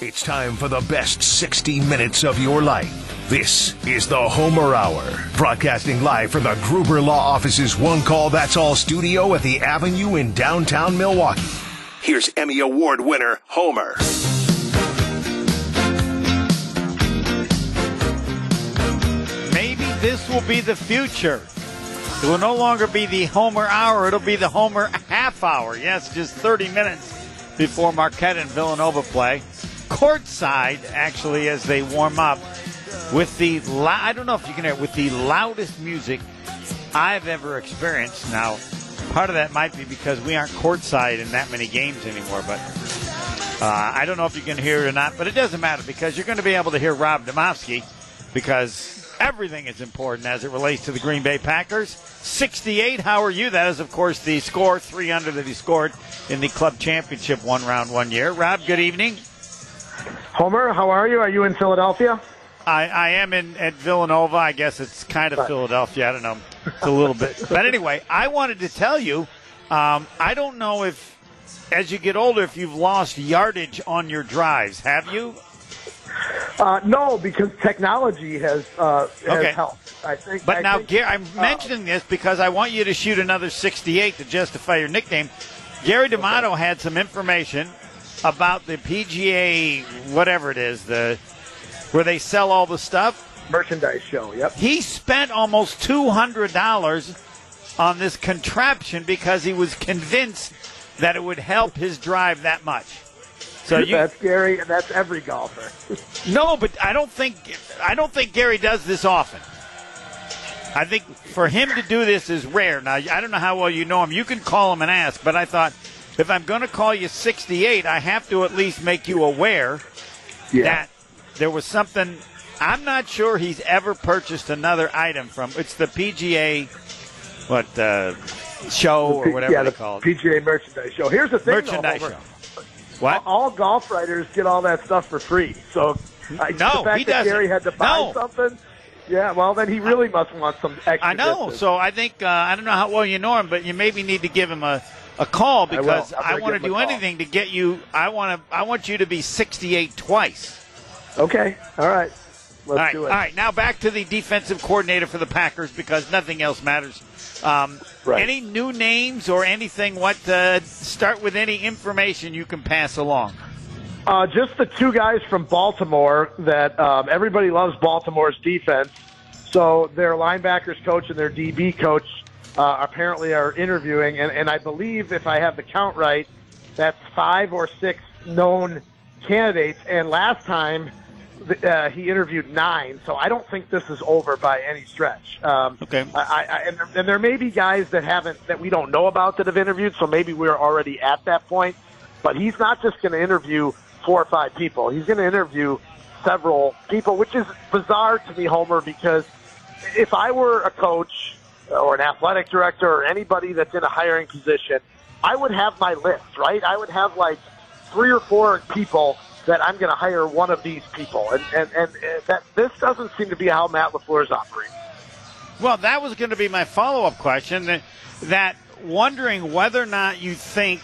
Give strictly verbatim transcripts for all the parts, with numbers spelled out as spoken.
It's time for the best sixty minutes of your life. This is the Homer Hour, broadcasting live from the Gruber Law Office's One Call That's All studio at the Avenue in downtown Milwaukee. Here's Emmy Award winner Homer. Maybe this will be the future. It will no longer be the Homer Hour. It'll be the Homer Half Hour. Yes, just thirty minutes before Marquette and Villanova play. Courtside, actually, as they warm up with the loud, I don't know if you can hear it, with the loudest music I've ever experienced. Now, part of that might be because we aren't courtside in that many games anymore, but uh, I don't know if you can hear it or not, but it doesn't matter because you're going to be able to hear Rob Demovsky because everything is important as it relates to the Green Bay Packers. sixty-eight, how are you? That is, of course, the score, three under that he scored in the club championship one round one year. Rob, good evening. Homer, how are you? Are you in Philadelphia? I, I am in at Villanova. I guess it's kind of Philadelphia. I don't know. It's a little bit. But anyway, I wanted to tell you, um, I don't know if, as you get older, if you've lost yardage on your drives. Have you? Uh, no, because technology has, uh, has okay. helped. I think, but I now, think, Gary, I'm mentioning uh, this because I want you to shoot another sixty-eight to justify your nickname. Gary D'Amato okay. had some information about the P G A, whatever it is, the where they sell all the stuff. Merchandise show, yep. He spent almost two hundred dollars on this contraption because he was convinced that it would help his drive that much. So you, that's Gary, and that's every golfer. No, but I don't think I don't think Gary does this often. I think for him to do this is rare. Now, I don't know how well you know him. You can call him and ask, but I thought, if I'm going to call you sixty-eight, I have to at least make you aware yeah. that there was something. I'm not sure he's ever purchased another item from. It's the P G A, what, uh, show or whatever yeah, they the call it. P G A merchandise show. Here's the thing, merchandise though, show. What? All golf writers get all that stuff for free. So I, no, the fact he that doesn't. Gary had to buy no. something. Yeah, well, then he really I, must want some extra. I know. Business. So I think, uh, I don't know how well you know him, but you maybe need to give him a. A call because I, I want to do anything to get you. I want to. I want you to be sixty-eight twice. Okay. All right. Let's all right. do it. All right. Now back to the defensive coordinator for the Packers because nothing else matters. Um, right. Any new names or anything? What uh, start with any information you can pass along? Uh, just the two guys from Baltimore that um, everybody loves Baltimore's defense. So their linebackers coach and their D B coach. Uh, apparently are interviewing, and, and I believe, if I have the count right, that's five or six known candidates, and last time uh, he interviewed nine, so I don't think this is over by any stretch. Um, okay. I, I, and, there, and there may be guys that haven't, that we don't know about that have interviewed, so maybe we're already at that point, but he's not just going to interview four or five people. He's going to interview several people, which is bizarre to me, Homer, because if I were a coach or an athletic director or anybody that's in a hiring position, I would have my list, right? I would have like three or four people that I'm going to hire one of these people. And, and, and that this doesn't seem to be how Matt LaFleur is operating. Well, that was going to be my follow-up question, that, that wondering whether or not you think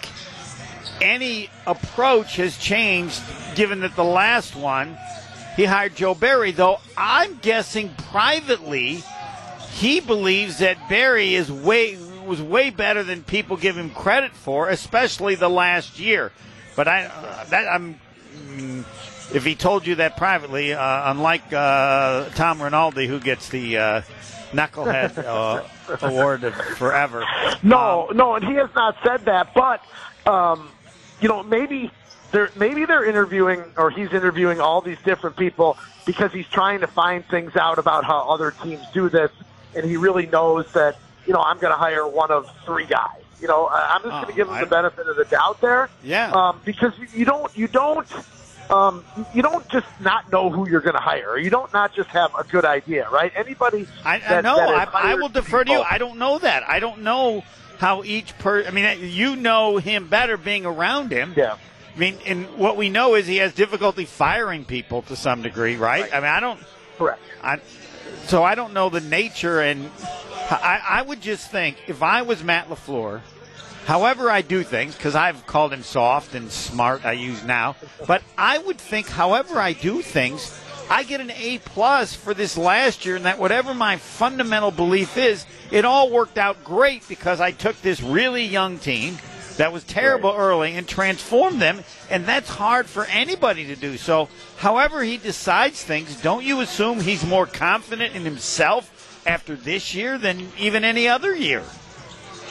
any approach has changed, given that the last one, he hired Joe Barry, though I'm guessing privately he believes that Barry is way was way better than people give him credit for, especially the last year. But I, uh, that I'm, if he told you that privately, uh, unlike uh, Tom Rinaldi, who gets the uh, knucklehead uh, award of forever. No, um, no, and he has not said that. But um, you know, maybe they're maybe they're interviewing, or he's interviewing all these different people because he's trying to find things out about how other teams do this. And he really knows that, you know, I'm going to hire one of three guys. You know, I'm just oh, going to give him I... the benefit of the doubt there. Yeah. Um, because you don't, you don't, um, you don't just not know who you're going to hire. You don't not just have a good idea, right? Anybody. I, that, I know. That I, I will defer people. to you. I don't know that. I don't know how each person. I mean, you know him better being around him. Yeah. I mean, and what we know is he has difficulty firing people to some degree, right? right. I mean, I don't. Correct. I. So I don't know the nature, and I, I would just think if I was Matt LaFleur, However I do things, because I've called him soft and smart, I use now. But I would think, however I do things, I get an A-plus for this last year, and that whatever my fundamental belief is, it all worked out great because I took this really young team that was terrible right. early and transformed them, and that's hard for anybody to do. So however he decides things, don't you assume he's more confident in himself after this year than even any other year?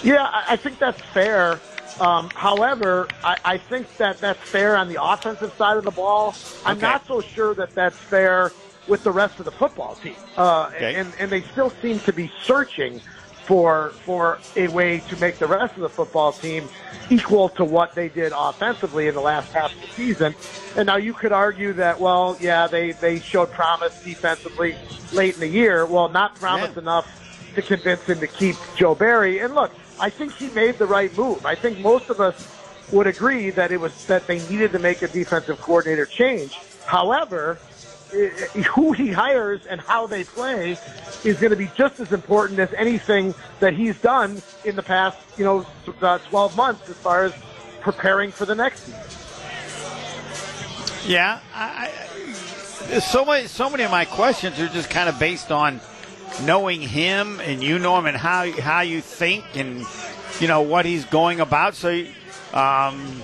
Yeah, I think that's fair. Um, however, I, I think that that's fair on the offensive side of the ball. I'm okay. not so sure that that's fair with the rest of the football team. Uh, okay. and, and they still seem to be searching for for a way to make the rest of the football team equal to what they did offensively in the last half of the season. And now you could argue that, well, yeah, they, they showed promise defensively late in the year. Well, not promise yeah. enough to convince him to keep Joe Barry. And look, I think he made the right move. I think most of us would agree that it was that they needed to make a defensive coordinator change. However, who he hires and how they play is going to be just as important as anything that he's done in the past, you know, twelve months as far as preparing for the next season. Yeah, I, so many, so many of my questions are just kind of based on knowing him and you know him and how how you think and, you know, what he's going about. So, um,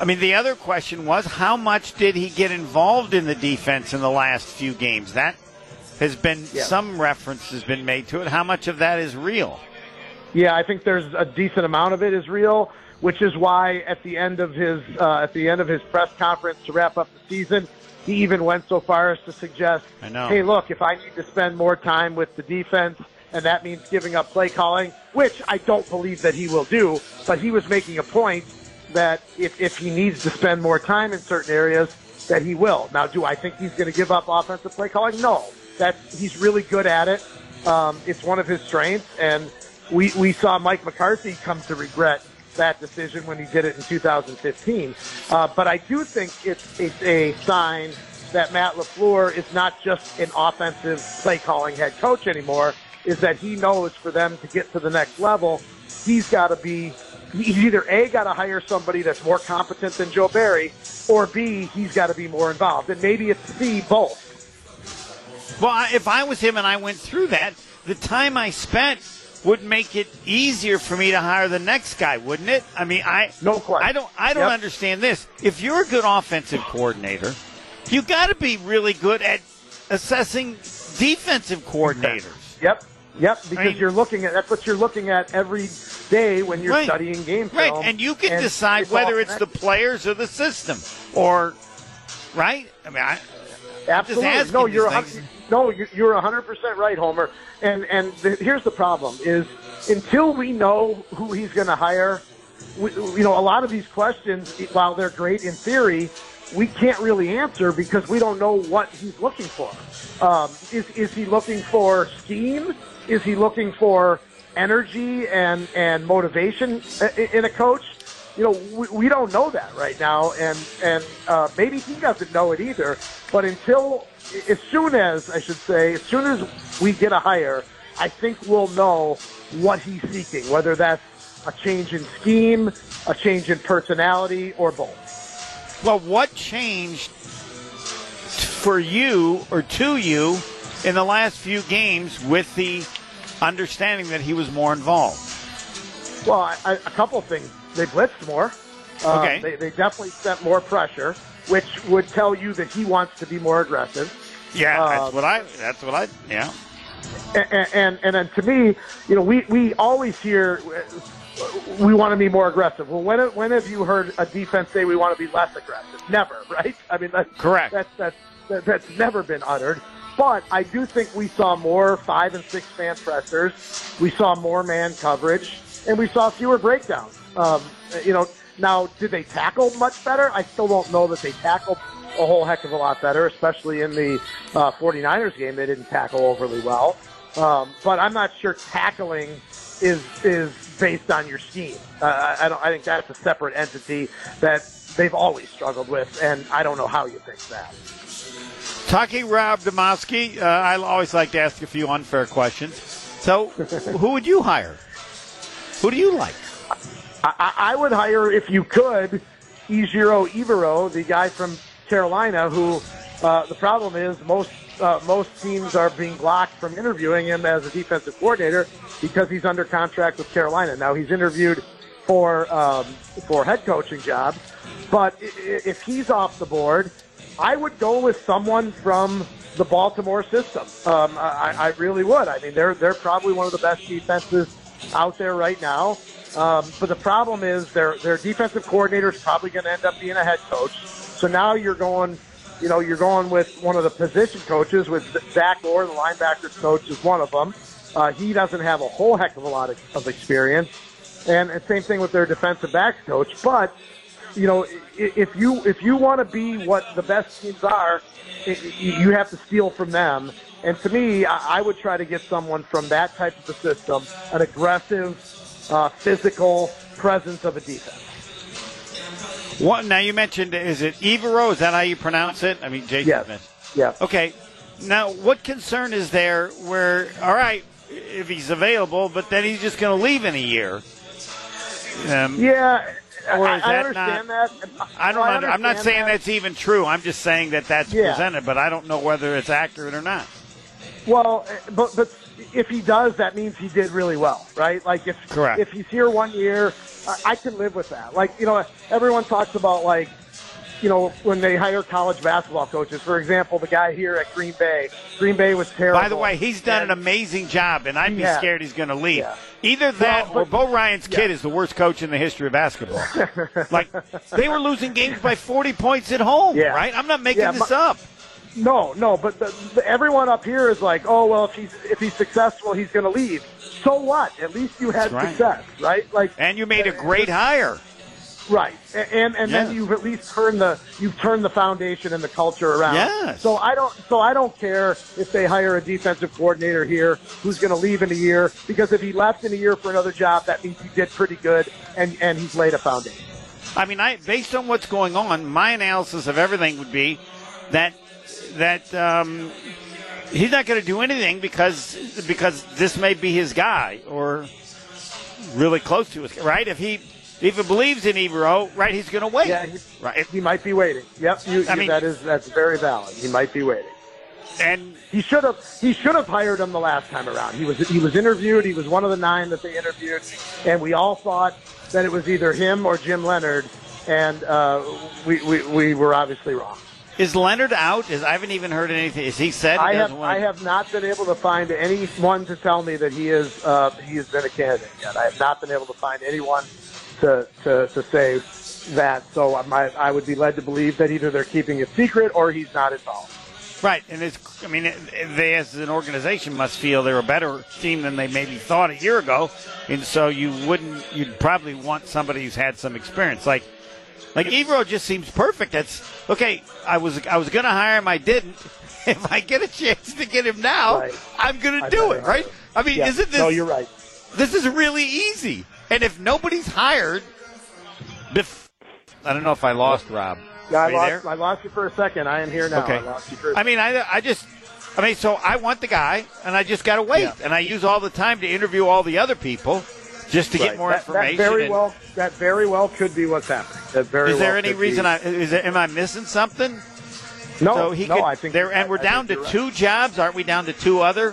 I mean, the other question was, how much did he get involved in the defense in the last few games? That has been, yeah. some reference has been made to it. How much of that is real? Yeah, I think there's a decent amount of it is real, which is why at the end of his, uh, at the end of his press conference to wrap up the season, he even went so far as to suggest, hey, look, if I need to spend more time with the defense, and that means giving up play calling, which I don't believe that he will do, but he was making a point that if, if he needs to spend more time in certain areas, that he will. Now, do I think he's going to give up offensive play calling? No. That's, he's really good at it. Um, it's one of his strengths, and we, we saw Mike McCarthy come to regret that decision when he did it in two thousand fifteen. Uh, but I do think it's, it's a sign that Matt LaFleur is not just an offensive play-calling head coach anymore, is that he knows for them to get to the next level, he's got to be, he's either A, got to hire somebody that's more competent than Joe Barry, or B, he's got to be more involved. And maybe it's C, both. Well, if I was him and I went through that, the time I spent would make it easier for me to hire the next guy, wouldn't it? I mean, I no question. I don't I don't yep. understand this. If you're a good offensive coordinator, you got to be really good at assessing defensive coordinators. Yep, yep. Because I mean, you're looking at that's what you're looking at every day when you're right. studying game film. Right, and you can and decide it's whether it's the players or the system, or right. I mean, I absolutely I'm just no. You're No, you're one hundred percent right, Homer. And and the, here's the problem is until we know who he's going to hire, we, you know, a lot of these questions, while they're great in theory, we can't really answer because we don't know what he's looking for. Um, is is he looking for scheme? Is he looking for energy and, and motivation in a coach? You know, we, we don't know that right now, and, and uh, maybe he doesn't know it either. But until, as soon as, I should say, as soon as we get a hire, I think we'll know what he's seeking, whether that's a change in scheme, a change in personality, or both. Well, what changed for you or to you in the last few games with the understanding that he was more involved? Well, I, I, a couple things. They blitzed more. Uh, okay. They, they definitely sent more pressure, which would tell you that he wants to be more aggressive. Yeah, uh, that's what I. That's what I. Yeah. And and and then to me, you know, we, we always hear we want to be more aggressive. Well, when when have you heard a defense say we want to be less aggressive? Never, right? I mean, that's correct. That's that's that's, that's never been uttered. But I do think we saw more five and six man pressers. We saw more man coverage, and we saw fewer breakdowns. Um, you know, now did they tackle much better? I still don't know that they tackled a whole heck of a lot better, especially in the uh, 49ers game. They didn't tackle overly well, um, but I'm not sure tackling is is based on your scheme. Uh, I don't. I think that's a separate entity that they've always struggled with, and I don't know how you fix that. Talking Rob Demovsky, uh, I always like to ask a few unfair questions. So, who would you hire? Who do you like? I, I would hire, if you could, Ejiro Evero, the guy from Carolina, who uh, the problem is most uh, most teams are being blocked from interviewing him as a defensive coordinator because he's under contract with Carolina. Now, he's interviewed for um, for head coaching jobs, but if he's off the board, I would go with someone from the Baltimore system. Um, I, I really would. I mean, they're they're probably one of the best defenses out there right now. Um, but the problem is their their defensive coordinator is probably going to end up being a head coach. So now you're going, you know, you're going with one of the position coaches, with Zach Orr, the linebackers coach, is one of them. Uh, he doesn't have a whole heck of a lot of, of experience, and, and same thing with their defensive backs coach. But you know, if you if you want to be what the best teams are, you have to steal from them. And to me, I would try to get someone from that type of a system, an aggressive, uh, physical presence of a defense. What, now, you mentioned, is it Evero? Is that how you pronounce it? I mean, Jason. Yes. Yeah. Okay. Now, what concern is there where, all right, if he's available, but then he's just going to leave in a year? Um, yeah. Or is I, that I understand not, that. I don't. I understand I'm not saying that. That's even true. I'm just saying that that's yeah. presented, but I don't know whether it's accurate or not. Well, but but if he does, that means he did really well, right? Like if Correct. if he's here one year, I, I can live with that. Like, you know, everyone talks about, like, you know, when they hire college basketball coaches. For example, the guy here at Green Bay. Green Bay was terrible. By the way, he's done and, an amazing job, and I'd be yeah. scared he's going to leave. Yeah. Either that well, but, or Bo Ryan's yeah. kid is the worst coach in the history of basketball. Like, they were losing games by forty points at home, yeah. right? I'm not making yeah, this my, up. No, no, but the, the, everyone up here is like, oh, well, if he's, if he's successful, he's going to leave. So what? At least you had right. success, right? Like, and you made a great hire. Right, and and yeah. then you've at least turned the you've turned the foundation and the culture around. Yes. So I don't so I don't care if they hire a defensive coordinator here who's going to leave in a year, because if he left in a year for another job, that means he did pretty good and, and he's laid a foundation. I mean, I based on what's going on, my analysis of everything would be that that um, he's not going to do anything because because this may be his guy or really close to his guy, right? If he If he believes in Evero, right, he's going to wait. Yeah, he, right. He might be waiting. Yep, you, I you, mean, that is that's very valid. He might be waiting. And he should have he should have hired him the last time around. He was he was interviewed. He was one of the nine that they interviewed, and we all thought that it was either him or Jim Leonard, and uh, we, we we were obviously wrong. Is Leonard out? Is I haven't even heard anything. Is he said? He I have I to... have not been able to find anyone to tell me that he is uh, he has been a candidate yet. I have not been able to find anyone To, to, to say that. So I, I would be led to believe that either they're keeping it secret or he's not involved. Right. And it's, I mean, it, they as an organization must feel they're a better team than they maybe thought a year ago. And so you wouldn't, you'd probably want somebody who's had some experience. Like, like Evero just seems perfect. That's okay. I was, I was going to hire him. I didn't. If I get a chance to get him now, right. I'm going to do it. Right. I mean, yeah. isn't this, no, you're right. This is really easy. And if nobody's hired, bef- I don't know if I lost Rob. Yeah, I lost, I lost you for a second. I am here now. Okay. I lost you for a second. I mean, I, I just, I mean, so I want the guy, and I just got to wait. Yeah. And I use all the time to interview all the other people just to right. get more that, information. That very, and, well, that very well could be what's happening. That very is there well any reason be. I, is there, am I missing something? No, so he no, could, I think. There, and we're I, down I to two right. jobs. Aren't we down to two other?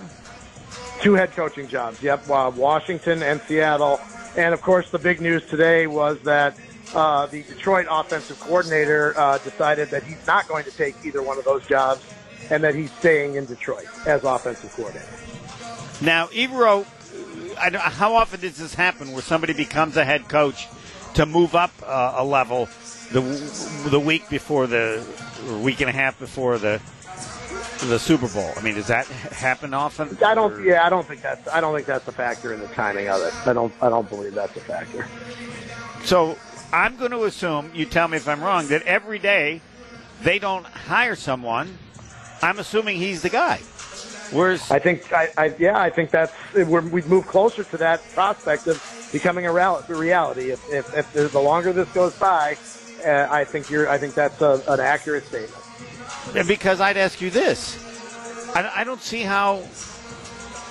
Two head coaching jobs. Yep. Uh, Washington and Seattle. And, of course, the big news today was that uh, the Detroit offensive coordinator uh, decided that he's not going to take either one of those jobs and that he's staying in Detroit as offensive coordinator. Now, Evero, I don't, how often does this happen where somebody becomes a head coach to move up uh, a level the the week before the or week and a half before the the Super Bowl? I mean, does that happen often? I don't. Or? Yeah, I don't think that's. I don't think that's a factor in the timing of it. I don't. I don't believe that's a factor. So I'm going to assume, you tell me if I'm wrong, that every day they don't hire someone. I'm assuming he's the guy. Where's I think. I, I yeah. I think that's. We're, we've moved closer to that prospect of becoming a reality. If if, if the longer this goes by, uh, I think you're. I think that's a, an accurate statement. Because I'd ask you this. I, I don't see how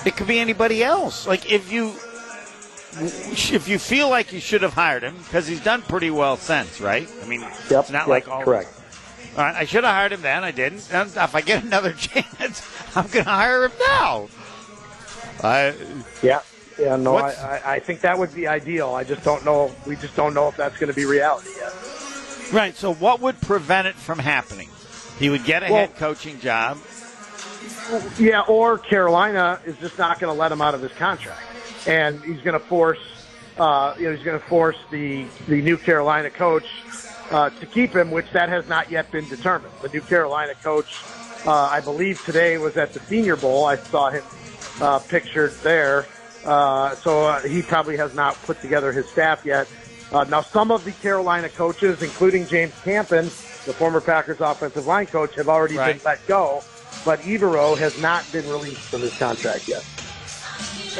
it could be anybody else. Like, if you if you feel like you should have hired him, because he's done pretty well since, right? I mean, yep, it's not yep, like all correct. All right, I should have hired him then. I didn't. And if I get another chance, I'm going to hire him now. I yeah, yeah. No, I, I, I think that would be ideal. I just don't know. We just don't know if that's going to be reality yet. Right. So, what would prevent it from happening? He would get a well, head coaching job. Yeah, or Carolina is just not going to let him out of his contract, and he's going to force, uh, you know, he's going to force the the new Carolina coach. Uh, to keep him, which that has not yet been determined. The new Carolina coach, uh, I believe today was at the Senior Bowl. I saw him uh, pictured there. Uh, so uh, he probably has not put together his staff yet. Uh, now, some of the Carolina coaches, including James Campen, the former Packers offensive line coach, have already right. been let go, but Evero has not been released from his contract yet.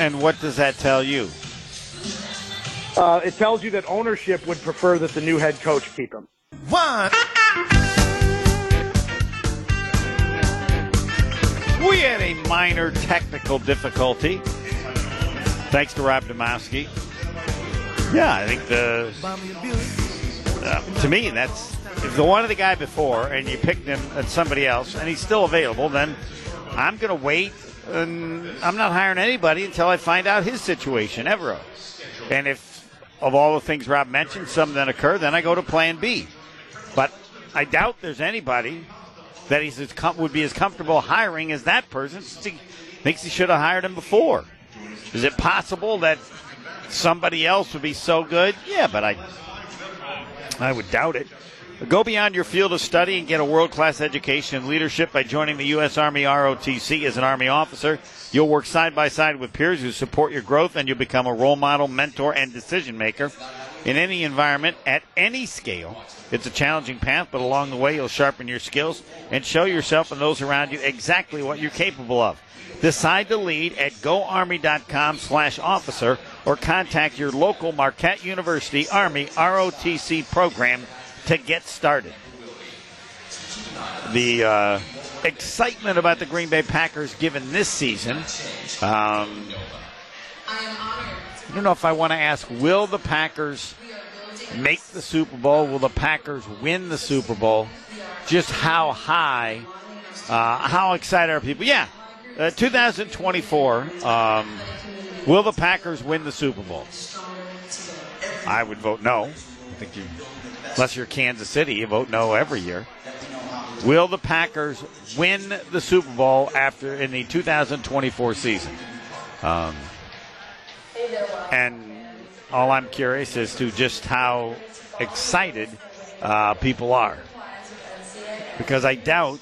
And what does that tell you? Uh, it tells you that ownership would prefer that the new head coach keep him. What? We had a minor technical difficulty. Thanks to Rob Demovsky. Yeah, I think the... Uh, to me, that's... If the one of the guy before, and you picked him at somebody else, and he's still available, then I'm going to wait, and I'm not hiring anybody until I find out his situation, Evero. And if... Of all the things Rob mentioned, some then occur, then I go to plan B. But I doubt there's anybody that he's as com- would be as comfortable hiring as that person since he thinks he should have hired him before. Is it possible that somebody else would be so good? Yeah, but I I would doubt it. Go beyond your field of study and get a world-class education and leadership by joining the U S Army R O T C as an Army officer. You'll work side-by-side with peers who support your growth, and you'll become a role model, mentor, and decision-maker in any environment at any scale. It's a challenging path, but along the way, you'll sharpen your skills and show yourself and those around you exactly what you're capable of. Decide to lead at goarmy.com slash officer or contact your local Marquette University Army R O T C program to get started. The uh, excitement about the Green Bay Packers given this season, um, I don't know if I want to ask, will the Packers make the Super Bowl? Will the Packers win the Super Bowl? Just how high, uh, how excited are people? Yeah, uh, twenty twenty-four, um, will the Packers win the Super Bowl? I would vote no. I think you... Unless you're Kansas City, you vote no every year. Will the Packers win the Super Bowl after in the two thousand twenty-four season? Um, and all I'm curious is to just how excited uh, people are. Because I doubt,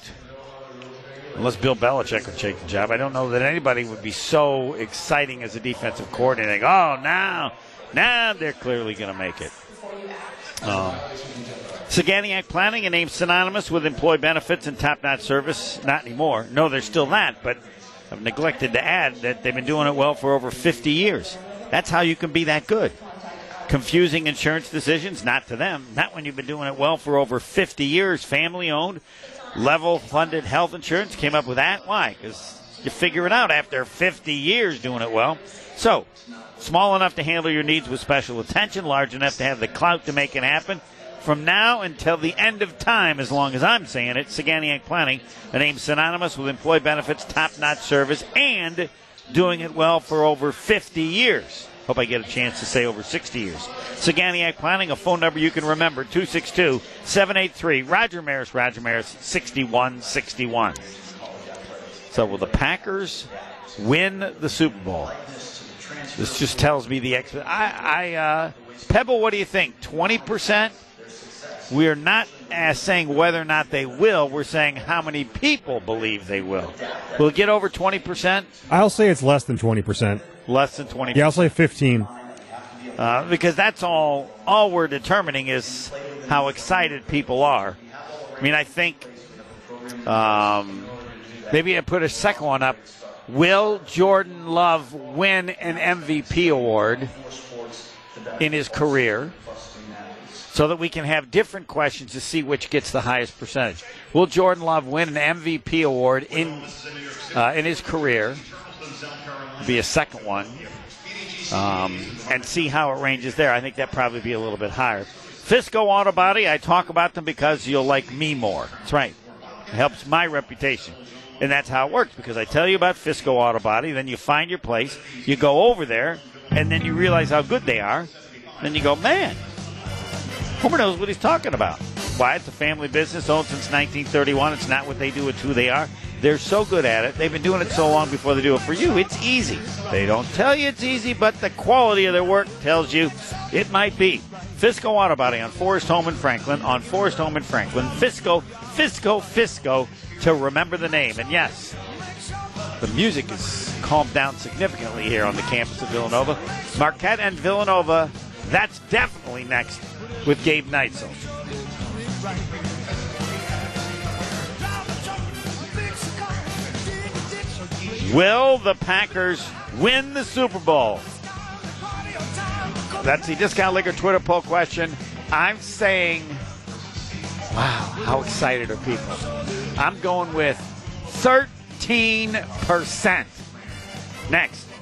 unless Bill Belichick would take the job, I don't know that anybody would be so exciting as a defensive coordinator. Oh, now, now they're clearly going to make it. Um, Saganiac Planning, a name synonymous with employee benefits and top-notch service. Not anymore. No, they're still not, but I've neglected to add that they've been doing it well for over fifty years. That's how you can be that good. Confusing insurance decisions, not to them. Not when you've been doing it well for over fifty years. Family-owned, level-funded health insurance. Came up with that. Why? Because you figure it out after fifty years doing it well. So, small enough to handle your needs with special attention, large enough to have the clout to make it happen. From now until the end of time, as long as I'm saying it, Saganiac Planning, a name synonymous with employee benefits, top-notch service, and doing it well for over fifty years. Hope I get a chance to say over sixty years. Saganiac Planning, a phone number you can remember, two six two, seven eight three, Roger Maris, Roger Maris, sixty-one sixty-one. So will the Packers win the Super Bowl? This just tells me the expert. I, I uh, Pebble, what do you think? twenty percent? We are not uh, saying whether or not they will. We're saying how many people believe they will. Will it get over twenty percent? I'll say it's less than twenty percent. Less than twenty percent. Yeah, I'll say fifteen. Uh, because that's all, all we're determining is how excited people are. I mean, I think um, maybe I put a second one up. Will Jordan Love win an M V P award in his career so that we can have different questions to see which gets the highest percentage? Will Jordan Love win an M V P award in uh, in his career? Be a second one. um, and see how it ranges there. I think that probably be a little bit higher. Fisco Auto Body, I talk about them because you'll like me more. That's right. It helps my reputation. And that's how it works, because I tell you about Fisco Auto Body, then you find your place, you go over there, and then you realize how good they are. Then you go, man, Homer knows what he's talking about. Why? It's a family business owned since nineteen thirty-one. It's not what they do, it's who they are. They're so good at it. They've been doing it so long before they do it for you. It's easy. They don't tell you it's easy, but the quality of their work tells you it might be. Fisco Auto Body on Forest Home in Franklin, on Forest Home in Franklin. Fisco, Fisco, Fisco, to remember the name. And yes, the music has calmed down significantly here on the campus of Villanova. Marquette and Villanova, that's definitely next with Gabe Neitzel. Will the Packers win the Super Bowl? That's the Discount Liquor Twitter poll question. I'm saying, wow, how excited are people? I'm going with thirteen percent. Next.